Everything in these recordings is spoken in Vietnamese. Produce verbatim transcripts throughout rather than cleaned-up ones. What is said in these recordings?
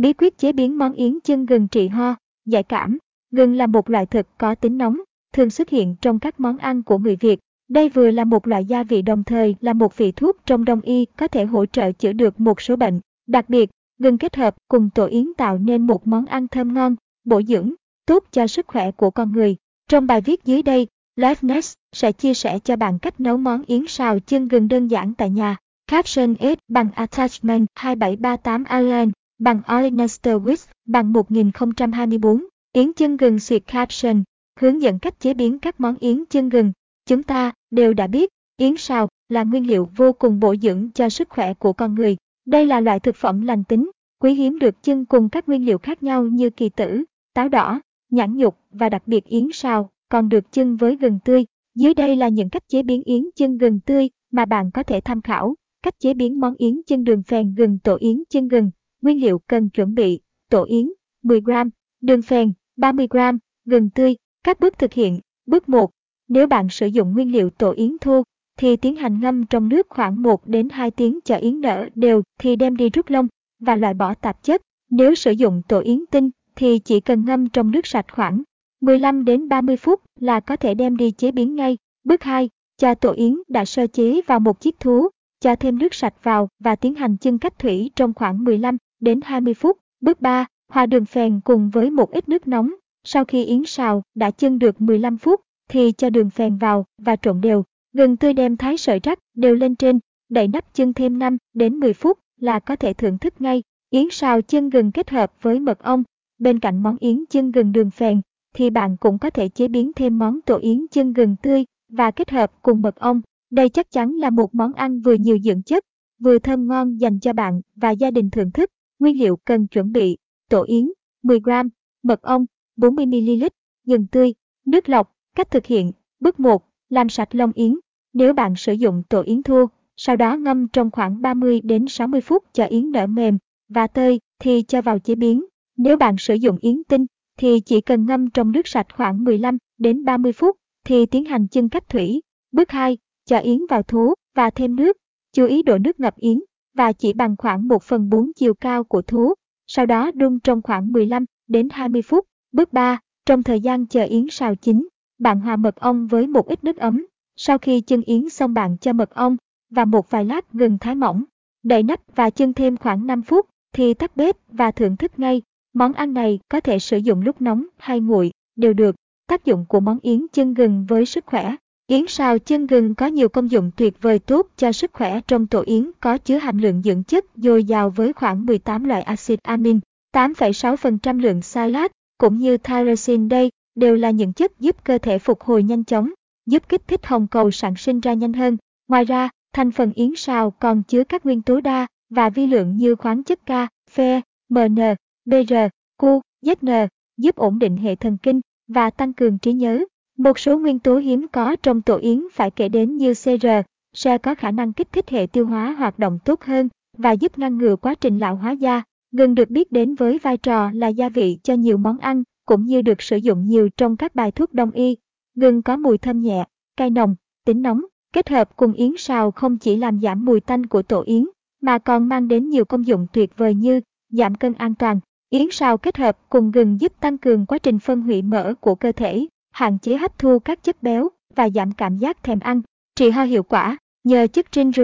Bí quyết chế biến món yến chân gừng trị ho, giải cảm. Gừng là một loại thực có tính nóng, thường xuất hiện trong các món ăn của người Việt. Đây vừa là một loại gia vị đồng thời là một vị thuốc trong đông y có thể hỗ trợ chữa được một số bệnh. Đặc biệt, gừng kết hợp cùng tổ yến tạo nên một món ăn thơm ngon, bổ dưỡng, tốt cho sức khỏe của con người. Trong bài viết dưới đây, Life Nest sẽ chia sẻ cho bạn cách nấu món yến xào chân gừng đơn giản tại nhà. Caption S bằng Attachment hai bảy ba tám Island bằng Olenester Wix bằng một nghìn không trăm hai mươi bốn. Yến chân gừng suyệt caption, hướng dẫn cách chế biến các món yến chân gừng. Chúng ta đều đã biết, yến xào là nguyên liệu vô cùng bổ dưỡng cho sức khỏe của con người. Đây là loại thực phẩm lành tính, quý hiếm được chưng cùng các nguyên liệu khác nhau như kỳ tử, táo đỏ, nhãn nhục và đặc biệt yến xào còn được chưng với gừng tươi. Dưới đây là những cách chế biến yến chân gừng tươi mà bạn có thể tham khảo. Cách chế biến món yến chân đường phèn gừng tổ yến chân gừng. Nguyên liệu cần chuẩn bị: tổ yến mười gam, đường phèn ba mươi gam, gừng tươi. Các bước thực hiện. Bước một. Nếu bạn sử dụng nguyên liệu tổ yến thô thì tiến hành ngâm trong nước khoảng một đến hai tiếng cho yến nở đều thì đem đi rút lông và loại bỏ tạp chất. Nếu sử dụng tổ yến tinh thì chỉ cần ngâm trong nước sạch khoảng mười lăm đến ba mươi phút là có thể đem đi chế biến ngay. Bước hai. Cho tổ yến đã sơ chế vào một chiếc thố, cho thêm nước sạch vào và tiến hành chưng cách thủy trong khoảng mười lăm đến hai mươi phút. Bước ba. Hòa đường phèn cùng với một ít nước nóng. Sau khi yến xào đã chưng được mười lăm phút thì cho đường phèn vào và trộn đều. Gừng tươi đem thái sợi rắc đều lên trên, đậy nắp chưng thêm năm đến mười phút là có thể thưởng thức ngay. Yến xào chân gừng kết hợp với mật ong. Bên cạnh món yến chân gừng đường phèn thì bạn cũng có thể chế biến thêm món tổ yến chân gừng tươi và kết hợp cùng mật ong. Đây chắc chắn là một món ăn vừa nhiều dưỡng chất, vừa thơm ngon dành cho bạn và gia đình thưởng thức. Nguyên liệu cần chuẩn bị: tổ yến mười gam, mật ong bốn mươi mi li lít, gừng tươi, nước lọc. Cách thực hiện. Bước một. Làm sạch lông yến. Nếu bạn sử dụng tổ yến thô, sau đó ngâm trong khoảng ba mươi đến sáu mươi phút cho yến nở mềm và tơi thì cho vào chế biến. Nếu bạn sử dụng yến tinh thì chỉ cần ngâm trong nước sạch khoảng mười lăm đến ba mươi phút thì tiến hành chưng cách thủy. Bước hai. Cho yến vào thố và thêm nước. Chú ý độ nước ngập yến và chỉ bằng khoảng một phần bốn chiều cao của thố. Sau đó đun trong khoảng mười lăm đến hai mươi phút. Bước ba. Trong thời gian chờ yến xào chín, bạn hòa mật ong với một ít nước ấm. Sau khi chưng yến xong bạn cho mật ong và một vài lát gừng thái mỏng. Đậy nắp và chưng thêm khoảng năm phút thì tắt bếp và thưởng thức ngay. Món ăn này có thể sử dụng lúc nóng hay nguội đều được. Tác dụng của món yến chân gừng với sức khỏe. Yến xào chân gừng có nhiều công dụng tuyệt vời tốt cho sức khỏe. Trong tổ yến có chứa hàm lượng dưỡng chất dồi dào với khoảng mười tám loại axit amin, tám phẩy sáu phần trăm lượng salat cũng như tyrosine. Đây đều là những chất giúp cơ thể phục hồi nhanh chóng, giúp kích thích hồng cầu sản sinh ra nhanh hơn. Ngoài ra, thành phần yến xào còn chứa các nguyên tố đa và vi lượng như khoáng chất K, Fe, em en, bê rờ, Cu, zét en, giúp ổn định hệ thần kinh và tăng cường trí nhớ. Một số nguyên tố hiếm có trong tổ yến phải kể đến như xê rờ, sẽ có khả năng kích thích hệ tiêu hóa hoạt động tốt hơn và giúp ngăn ngừa quá trình lão hóa da. Gừng được biết đến với vai trò là gia vị cho nhiều món ăn, cũng như được sử dụng nhiều trong các bài thuốc đông y. Gừng có mùi thơm nhẹ, cay nồng, tính nóng, kết hợp cùng yến xào không chỉ làm giảm mùi tanh của tổ yến, mà còn mang đến nhiều công dụng tuyệt vời như giảm cân an toàn. Yến xào kết hợp cùng gừng giúp tăng cường quá trình phân hủy mỡ của cơ thể, hạn chế hấp thu các chất béo và giảm cảm giác thèm ăn. Trị ho hiệu quả nhờ chất ginger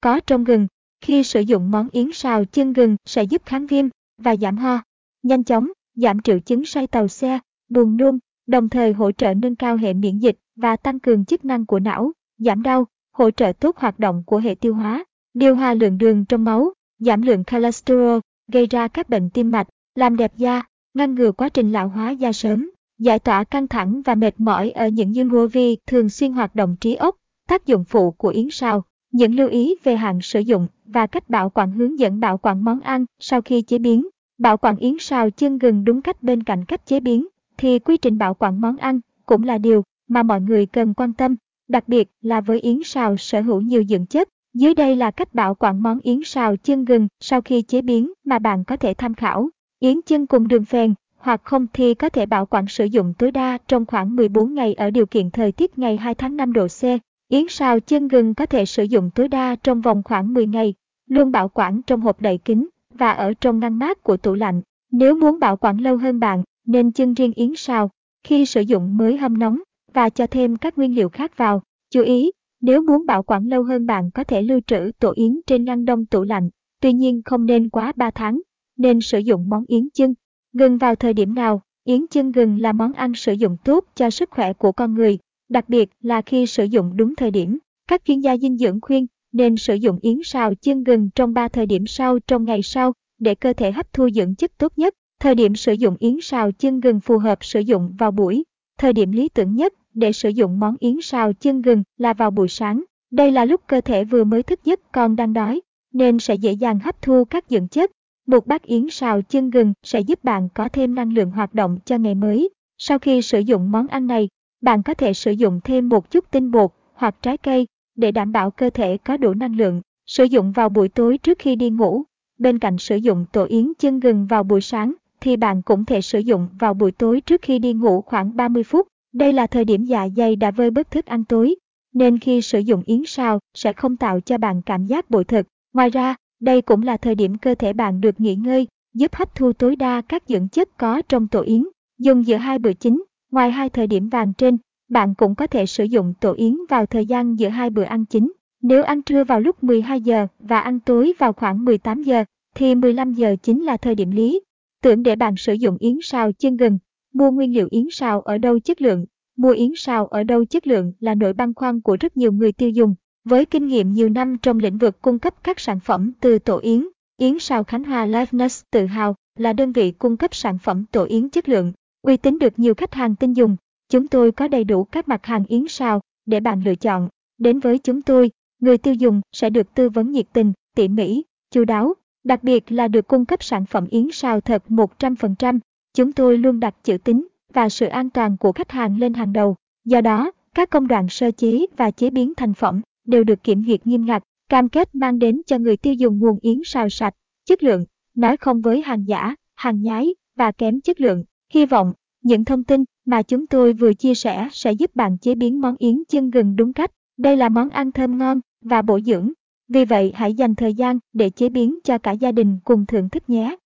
có trong gừng. Khi sử dụng món yến xào chân gừng sẽ giúp kháng viêm và giảm ho nhanh chóng, giảm triệu chứng say tàu xe, buồn nôn, đồng thời hỗ trợ nâng cao hệ miễn dịch và tăng cường chức năng của não, giảm đau, hỗ trợ tốt hoạt động của hệ tiêu hóa, điều hòa lượng đường trong máu, giảm lượng cholesterol gây ra các bệnh tim mạch, làm đẹp da, ngăn ngừa quá trình lão hóa da sớm, giải tỏa căng thẳng và mệt mỏi ở những nhân vô vi thường xuyên hoạt động trí óc. Tác dụng phụ của yến xào. Những lưu ý về hạn sử dụng và cách bảo quản. Hướng dẫn bảo quản món ăn sau khi chế biến. Bảo quản yến xào chân gừng đúng cách. Bên cạnh cách chế biến thì quy trình bảo quản món ăn cũng là điều mà mọi người cần quan tâm, đặc biệt là với yến xào sở hữu nhiều dưỡng chất. Dưới đây là cách bảo quản món yến xào chân gừng sau khi chế biến mà bạn có thể tham khảo. Yến chân cùng đường phèn hoặc không thì có thể bảo quản sử dụng tối đa trong khoảng mười bốn ngày ở điều kiện thời tiết ngày hai tháng năm độ C. Yến xào chân gừng có thể sử dụng tối đa trong vòng khoảng mười ngày, luôn bảo quản trong hộp đậy kín và ở trong ngăn mát của tủ lạnh. Nếu muốn bảo quản lâu hơn bạn, nên chưng riêng yến sao, khi sử dụng mới hâm nóng và cho thêm các nguyên liệu khác vào. Chú ý, nếu muốn bảo quản lâu hơn bạn có thể lưu trữ tổ yến trên ngăn đông tủ lạnh, tuy nhiên không nên quá ba tháng, nên sử dụng món yến chưng. Gừng vào thời điểm nào? Yến chưng gừng là món ăn sử dụng tốt cho sức khỏe của con người, đặc biệt là khi sử dụng đúng thời điểm. Các chuyên gia dinh dưỡng khuyên nên sử dụng yến xào chưng gừng trong ba thời điểm sau trong ngày sau để cơ thể hấp thu dưỡng chất tốt nhất. Thời điểm sử dụng yến xào chưng gừng phù hợp sử dụng vào buổi. Thời điểm lý tưởng nhất để sử dụng món yến xào chưng gừng là vào buổi sáng. Đây là lúc cơ thể vừa mới thức giấc còn đang đói, nên sẽ dễ dàng hấp thu các dưỡng chất. Một bát yến xào chưng gừng sẽ giúp bạn có thêm năng lượng hoạt động cho ngày mới. Sau khi sử dụng món ăn này, bạn có thể sử dụng thêm một chút tinh bột hoặc trái cây để đảm bảo cơ thể có đủ năng lượng. Sử dụng vào buổi tối trước khi đi ngủ. Bên cạnh sử dụng tổ yến chưng gừng vào buổi sáng, thì bạn cũng thể sử dụng vào buổi tối trước khi đi ngủ khoảng ba mươi phút. Đây là thời điểm dạ dày đã vơi bớt thức ăn tối, nên khi sử dụng yến xào sẽ không tạo cho bạn cảm giác bội thực. Ngoài ra, đây cũng là thời điểm cơ thể bạn được nghỉ ngơi, giúp hấp thu tối đa các dưỡng chất có trong tổ yến. Dùng giữa hai bữa chính. Ngoài hai thời điểm vàng trên, bạn cũng có thể sử dụng tổ yến vào thời gian giữa hai bữa ăn chính. Nếu ăn trưa vào lúc mười hai giờ và ăn tối vào khoảng mười tám giờ, thì mười lăm giờ chính là thời điểm lý tưởng để bạn sử dụng yến xào chưng gừng. Mua nguyên liệu yến xào ở đâu chất lượng? Mua yến xào ở đâu chất lượng là nỗi băn khoăn của rất nhiều người tiêu dùng. Với kinh nghiệm nhiều năm trong lĩnh vực cung cấp các sản phẩm từ tổ yến, Yến Xào Khánh Hòa Liveness tự hào là đơn vị cung cấp sản phẩm tổ yến chất lượng, uy tín được nhiều khách hàng tin dùng. Chúng tôi có đầy đủ các mặt hàng yến xào để bạn lựa chọn. Đến với chúng tôi, người tiêu dùng sẽ được tư vấn nhiệt tình, tỉ mỉ, chu đáo, đặc biệt là được cung cấp sản phẩm yến xào thật một trăm phần trăm. Chúng tôi luôn đặt chữ tín và sự an toàn của khách hàng lên hàng đầu. Do đó, các công đoạn sơ chế và chế biến thành phẩm đều được kiểm duyệt nghiêm ngặt, cam kết mang đến cho người tiêu dùng nguồn yến xào sạch, chất lượng, nói không với hàng giả, hàng nhái và kém chất lượng. Hy vọng những thông tin mà chúng tôi vừa chia sẻ sẽ giúp bạn chế biến món yến chưng gừng đúng cách. Đây là món ăn thơm ngon và bổ dưỡng, vì vậy hãy dành thời gian để chế biến cho cả gia đình cùng thưởng thức nhé.